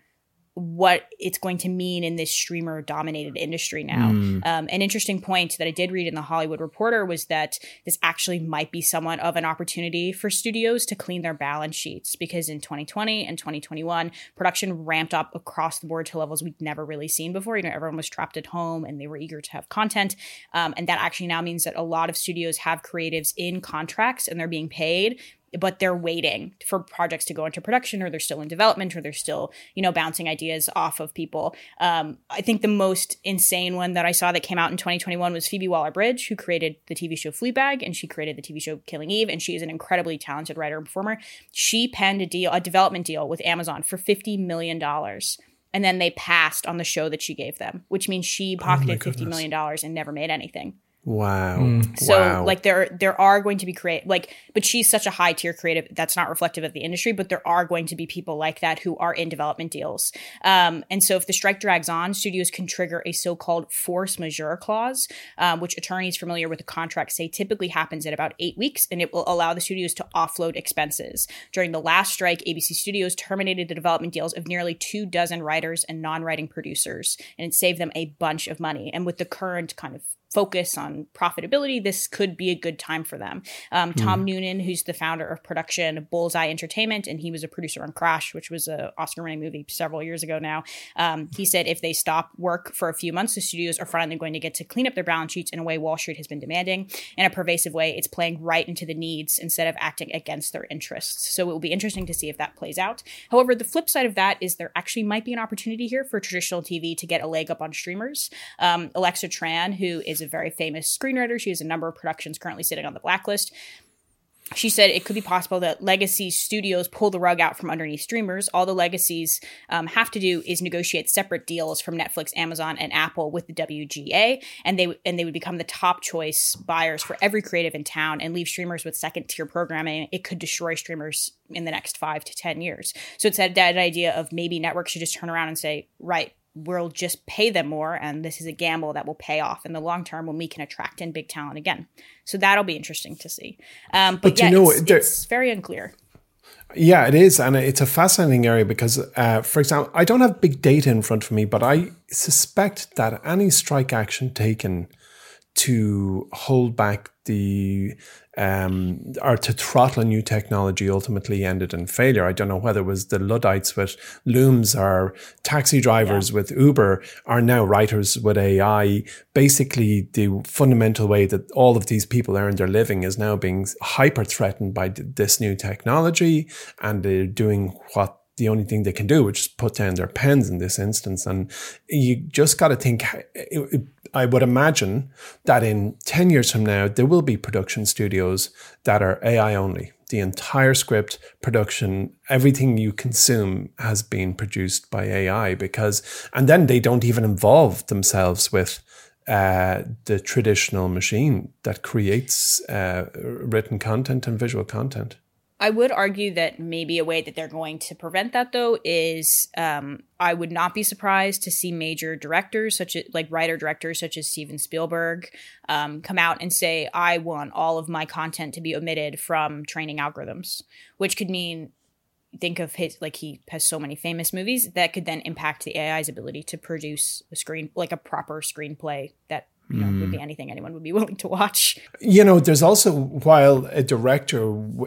what it's going to mean in this streamer-dominated industry now. Mm. Um, an interesting point that I did read in The Hollywood Reporter was that this actually might be somewhat of an opportunity for studios to clean their balance sheets, because in twenty twenty and twenty twenty-one, production ramped up across the board to levels we'd never really seen before. You know, everyone was trapped at home and they were eager to have content. Um, and that actually now means that a lot of studios have creatives in contracts and they're being paid, but they're waiting for projects to go into production, or they're still in development, or they're still, you know, bouncing ideas off of people. Um, I think the most insane one that I saw that came out in twenty twenty-one was Phoebe Waller-Bridge, who created the T V show Fleabag, and she created the T V show Killing Eve, and she is an incredibly talented writer and performer. She penned a deal, a development deal with Amazon for fifty million dollars. And then they passed on the show that she gave them, which means she pocketed oh fifty million dollars and never made anything. Wow. Mm. So wow. like there there are going to be create like but she's such a high tier creative that's not reflective of the industry, but there are going to be people like that who are in development deals. Um, and so if the strike drags on, studios can trigger a so-called force majeure clause, um, which attorneys familiar with the contract say typically happens in about eight weeks, and it will allow the studios to offload expenses. During the last strike, A B C Studios terminated the development deals of nearly two dozen writers and non-writing producers, and it saved them a bunch of money. And with the current kind of focus on profitability, this could be a good time for them. Um, Tom mm. Noonan, who's the founder of production Bullseye Entertainment, and he was a producer on Crash, which was an Oscar-winning movie several years ago now, um, he said if they stop work for a few months, the studios are finally going to get to clean up their balance sheets in a way Wall Street has been demanding. In a pervasive way, it's playing right into the needs instead of acting against their interests. So it will be interesting to see if that plays out. However, the flip side of that is there actually might be an opportunity here for traditional T V to get a leg up on streamers. Um, Alexa Tran, who is a very famous screenwriter, she has a number of productions currently sitting on the blacklist. She said it could be possible that legacy studios pull the rug out from underneath streamers. All the legacies um, have to do is negotiate separate deals from Netflix, Amazon, and Apple with the W G A, and they and they would become the top choice buyers for every creative in town and leave streamers with second-tier programming. It could destroy streamers in the next five to ten years. So it's that, that idea of maybe networks should just turn around and say, right, we'll just pay them more, and this is a gamble that will pay off in the long term when we can attract in big talent again. So that'll be interesting to see. Um, but, but yeah, you know, it's, there, it's very unclear. Yeah, it is. And it's a fascinating area because, uh, for example, I don't have big data in front of me, but I suspect that any strike action taken to hold back the um, or to throttle new technology ultimately ended in failure. I don't know whether it was the Luddites with looms or taxi drivers yeah. with Uber are now writers with A I. Basically, the fundamental way that all of these people earn their living is now being hyper threatened by this new technology, and they're doing what the only thing they can do, which is put down their pens in this instance. And you just got to think, I would imagine that in ten years from now, there will be production studios that are A I only. The entire script, production, everything you consume has been produced by A I because, and then they don't even involve themselves with uh, the traditional machine that creates uh, written content and visual content. I would argue that maybe a way that they're going to prevent that, though, is um, I would not be surprised to see major directors, such as like writer directors such as Steven Spielberg, um, come out and say, I want all of my content to be omitted from training algorithms, which could mean think of his like he has so many famous movies that could then impact the A I's ability to produce a screen like a proper screenplay that You know, mm. would be anything anyone would be willing to watch. You know, there's also, while a director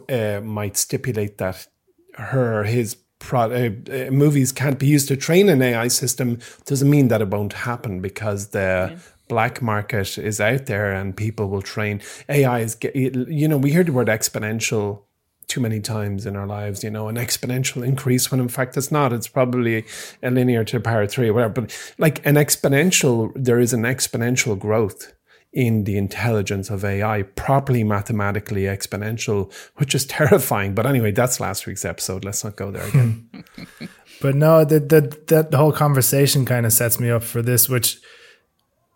uh, might stipulate that her or his pro- uh, uh, movies can't be used to train an A I system, doesn't mean that it won't happen because the yeah. black market is out there and people will train. A I is, you know, we hear the word exponential too many times in our lives, you know, an exponential increase when in fact it's not. It's probably a linear to the power of three or whatever. But like an exponential, there is an exponential growth in the intelligence of A I, properly mathematically exponential, which is terrifying. But anyway, that's last week's episode. Let's not go there again. But no, that that that whole conversation kind of sets me up for this, which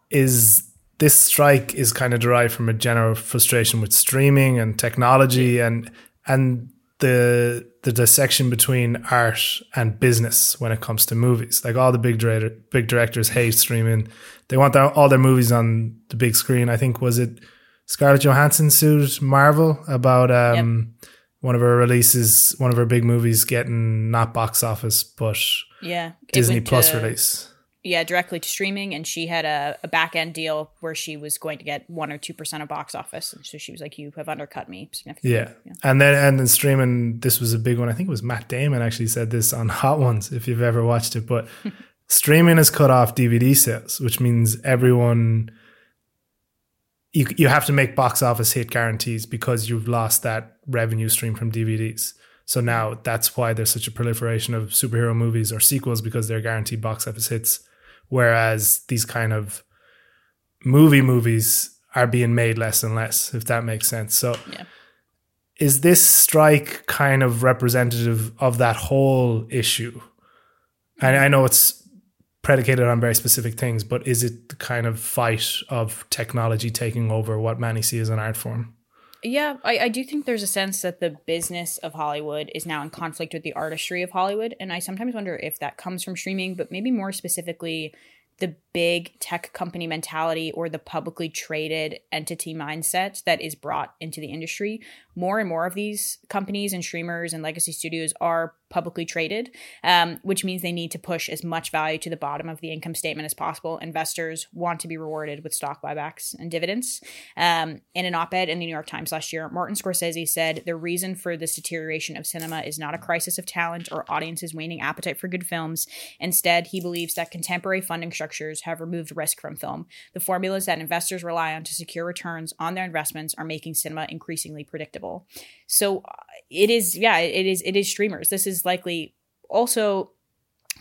is this strike is kind of derived from a general frustration with streaming and technology and And the the dissection between art and business when it comes to movies. Like all the big director, big directors hate streaming. They want their, all their movies on the big screen. I think, was it Scarlett Johansson sued Marvel about um, yep. one of her releases, one of her big movies getting not box office, but yeah, Disney Plus to, release. Yeah, directly to streaming. And she had a, a back-end deal where she was going to get one or two percent of box office. And so she was like, you have undercut me significantly. Yeah. yeah. And then and then streaming, this was a big one. I think it was Matt Damon actually said this on Hot Ones, if you've ever watched it. But streaming has cut off D V D sales, which means everyone, you, you have to make box office hit guarantees because you've lost that revenue stream from D V Ds. So now that's why there's such a proliferation of superhero movies or sequels because they're guaranteed box office hits. Whereas these kind of movie movies are being made less and less, if that makes sense. So yeah. Is this strike kind of representative of that whole issue? And I know it's predicated on very specific things, but is it the kind of fight of technology taking over what many see as an art form? Yeah, I, I do think there's a sense that the business of Hollywood is now in conflict with the artistry of Hollywood. And I sometimes wonder if that comes from streaming, but maybe more specifically the big tech company mentality or the publicly traded entity mindset that is brought into the industry. More and more of these companies and streamers and legacy studios are publicly traded, um, which means they need to push as much value to the bottom of the income statement as possible. Investors want to be rewarded with stock buybacks and dividends. Um, in an op-ed in the New York Times last year, Martin Scorsese said, the reason for this deterioration of cinema is not a crisis of talent or audiences' waning appetite for good films. Instead, he believes that contemporary funding structures have removed risk from film. The formulas that investors rely on to secure returns on their investments are making cinema increasingly predictable. So it is, yeah, it is, it is streamers. This is likely also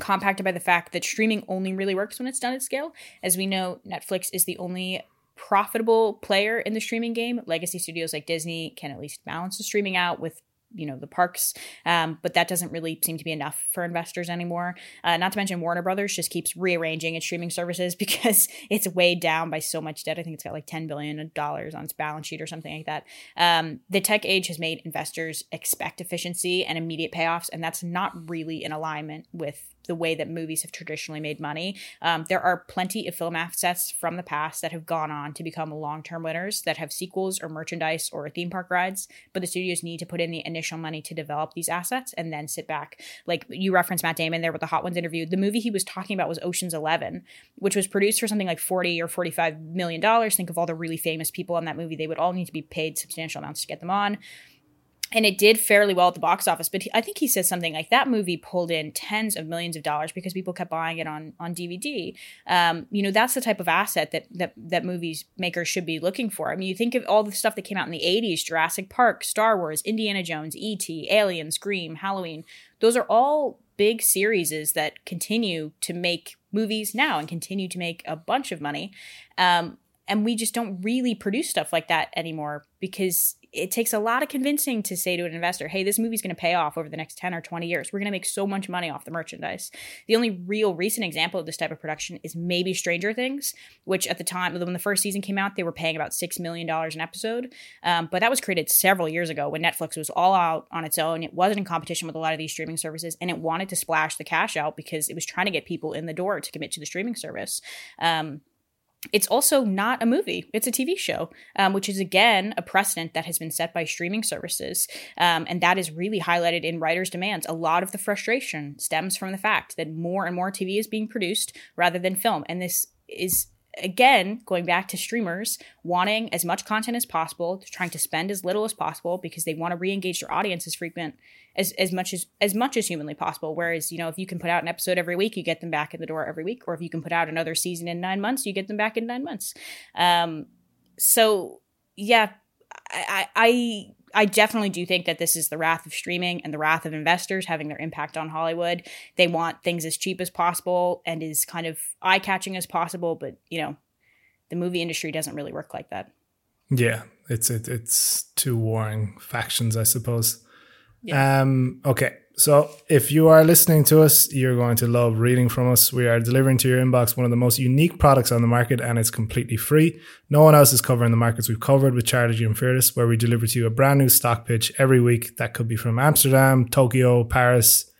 compacted by the fact that streaming only really works when it's done at scale. As we know, Netflix is the only profitable player in the streaming game. Legacy studios like Disney can at least balance the streaming out with, you know, the parks. Um, but that doesn't really seem to be enough for investors anymore. Uh, not to mention Warner Brothers just keeps rearranging its streaming services because it's weighed down by so much debt. I think it's got like ten billion dollars on its balance sheet or something like that. Um, the tech age has made investors expect efficiency and immediate payoffs. And that's not really in alignment with the way that movies have traditionally made money. Um, there are plenty of film assets from the past that have gone on to become long-term winners that have sequels or merchandise or theme park rides, but the studios need to put in the initial money to develop these assets and then sit back. Like you referenced Matt Damon there with the Hot Ones interview. The movie he was talking about was Ocean's Eleven, which was produced for something like forty or forty-five million dollars. Think of all the really famous people in that movie. They would all need to be paid substantial amounts to get them on. And it did fairly well at the box office, but he, I think he says something like that movie pulled in tens of millions of dollars because people kept buying it on on D V D. Um, you know, that's the type of asset that that that movies makers should be looking for. I mean, you think of all the stuff that came out in the eighties, Jurassic Park, Star Wars, Indiana Jones, E T, Alien, Scream, Halloween. Those are all big series that continue to make movies now and continue to make a bunch of money. Um, and we just don't really produce stuff like that anymore because it takes a lot of convincing to say to an investor, hey, this movie's going to pay off over the next ten or twenty years. We're going to make so much money off the merchandise. The only real recent example of this type of production is maybe Stranger Things, which at the time, when the first season came out, they were paying about six million dollars an episode. Um, but that was created several years ago when Netflix was all out on its own. It wasn't in competition with a lot of these streaming services, and it wanted to splash the cash out because it was trying to get people in the door to commit to the streaming service. Um, It's also not a movie. It's a T V show, um, which is, again, a precedent that has been set by streaming services. Um, and that is really highlighted in writers' demands. A lot of the frustration stems from the fact that more and more T V is being produced rather than film. And this is, again, going back to streamers wanting as much content as possible, trying to spend as little as possible because they want to re-engage their audience as frequent as, as much as as much as humanly possible. Whereas, you know, if you can put out an episode every week, you get them back in the door every week. Or if you can put out another season in nine months, you get them back in nine months. Um, so, yeah, I, I I definitely do think that this is the wrath of streaming and the wrath of investors having their impact on Hollywood. They want things as cheap as possible and as kind of eye-catching as possible. But, you know, the movie industry doesn't really work like that. Yeah, it's it, it's two warring factions, I suppose. Yeah. Um, okay, so if you are listening to us, you're going to love reading from us. We are delivering to your inbox one of the most unique products on the market, and it's completely free. No one else is covering the markets we've covered with Charity and Fearless, where we deliver to you a brand new stock pitch every week. That could be from Amsterdam, Tokyo, Paris.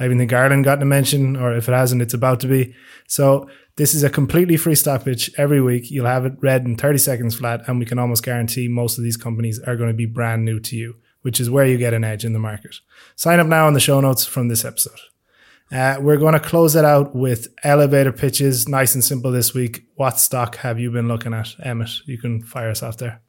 I even think Ireland got a mention, or if it hasn't, it's about to be. So this is a completely free stock pitch every week. You'll have it read in thirty seconds flat, and we can almost guarantee most of these companies are going to be brand new to you, which is where you get an edge in the market. Sign up now in the show notes from this episode. Uh, we're going to close it out with elevator pitches, nice and simple this week. What stock have you been looking at, Emmett? You can fire us off there.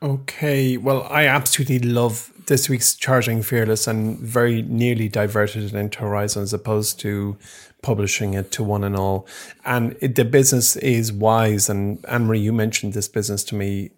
Okay, well, I absolutely love this week's Charging Fearless and very nearly diverted it into Horizon as opposed to publishing it to one and all. And it, the business is wise. And Anne-Marie, you mentioned this business to me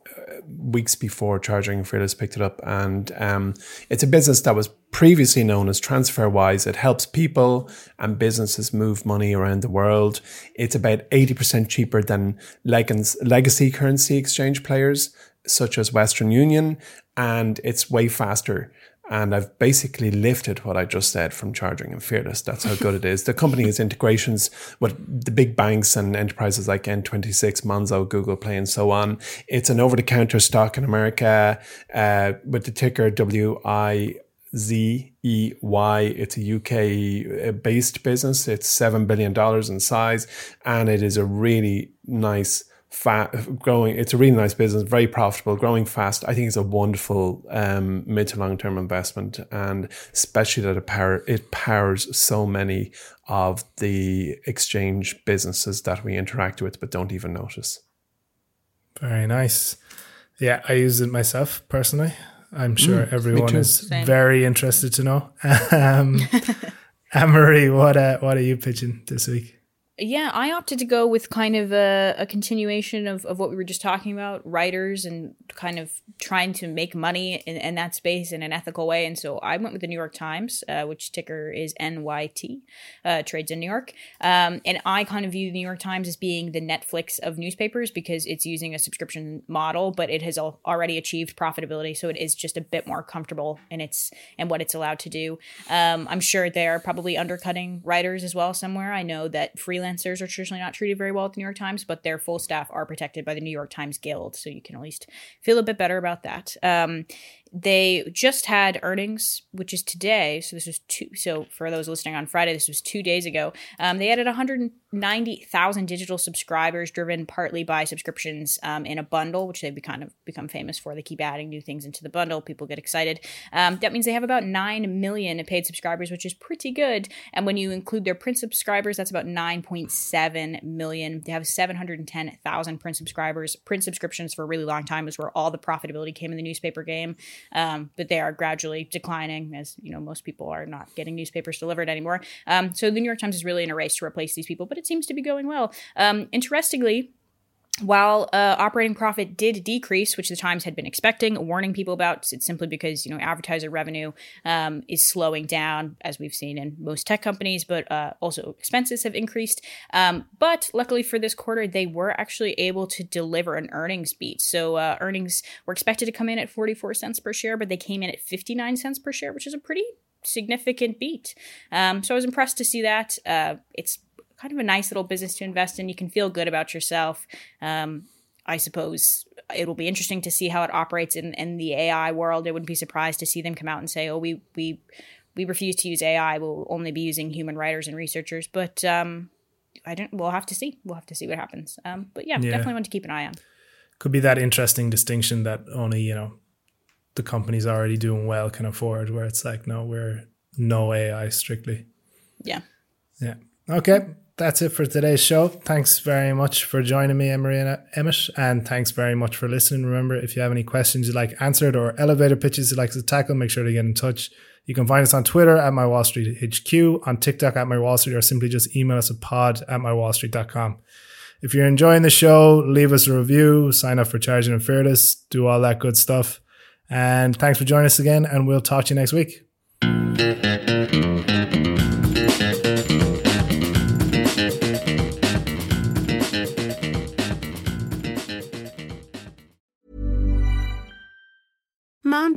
weeks before Charging Fearless picked it up. And um, it's a business that was previously known as TransferWise. It helps people and businesses move money around the world. It's about eighty percent cheaper than legacy currency exchange players, such as Western Union. And it's way faster. And I've basically lifted what I just said from Charging and Fearless. That's how good it is. The company has integrations with the big banks and enterprises like N twenty-six, Monzo, Google Play, and so on. It's an over-the-counter stock in America uh, with the ticker W I Z E Y. It's a U K-based business. It's seven billion dollars in size. And it is a really nice Fat, growing, it's a really nice business, very profitable, growing fast. I think it's a wonderful um, mid to long term investment, and especially that it, power, it powers so many of the exchange businesses that we interact with but don't even notice. Very nice. Yeah, I use it myself personally. I'm sure mm, everyone is Same. very interested to know. um, Anne-Marie, what, uh, what are you pitching this week? Yeah, I opted to go with kind of a, a continuation of, of what we were just talking about, writers and kind of trying to make money in, in that space in an ethical way. And so I went with the New York Times, uh, which ticker is N Y T, uh, trades in New York. Um, and I kind of view the New York Times as being the Netflix of newspapers because it's using a subscription model, but it has al- already achieved profitability. So it is just a bit more comfortable in its and what it's allowed to do. Um, I'm sure they're probably undercutting writers as well somewhere. I know that freelance Freelancers are traditionally not treated very well at the New York Times, but their full staff are protected by the New York Times Guild, so you can at least feel a bit better about that. Um, they just had earnings, which is today. So this was two. So for those listening on Friday, this was two days ago. Um, they added one hundred ninety thousand digital subscribers, driven partly by subscriptions um, in a bundle, which they've kind of become famous for. They keep adding new things into the bundle. People get excited. Um, that means they have about nine million paid subscribers, which is pretty good. And when you include their print subscribers, that's about nine point seven million. They have seven hundred ten thousand print subscribers. Print subscriptions for a really long time was where all the profitability came in the newspaper game. Um, but they are gradually declining, as you know, most people are not getting newspapers delivered anymore. Um, so the New York Times is really in a race to replace these people, but it seems to be going well. Um, interestingly, while uh, operating profit did decrease, which the Times had been expecting, warning people about, it's simply because, you know, advertiser revenue um, is slowing down, as we've seen in most tech companies, but uh, also expenses have increased. Um, but luckily for this quarter, they were actually able to deliver an earnings beat. So uh, earnings were expected to come in at forty-four cents per share, but they came in at fifty-nine cents per share, which is a pretty significant beat. Um, so I was impressed to see that. Uh, it's kind of a nice little business to invest in. You can feel good about yourself. Um, I suppose it'll be interesting to see how it operates in, in the A I world. I wouldn't be surprised to see them come out and say, oh, we we we refuse to use A I. We'll only be using human writers and researchers. But um, I don't. We'll have to see. We'll have to see what happens. Um, but yeah, yeah, definitely one to keep an eye on. Could be that interesting distinction that only, you know, the companies already doing well can afford, where it's like, no, we're no A I strictly. Yeah. Yeah. Okay. That's it for today's show. Thanks very much for joining me, Marina Emmett, and thanks very much for listening. Remember, if you have any questions you'd like answered or elevator pitches you'd like to tackle, make sure to get in touch. You can find us on Twitter at My Wall Street H Q, on TikTok at My Wall Street, or simply just email us at pod at mywallstreet.com. If you're enjoying the show, leave us a review, sign up for Charging and Fearless, do all that good stuff. And thanks for joining us again, and we'll talk to you next week. Mom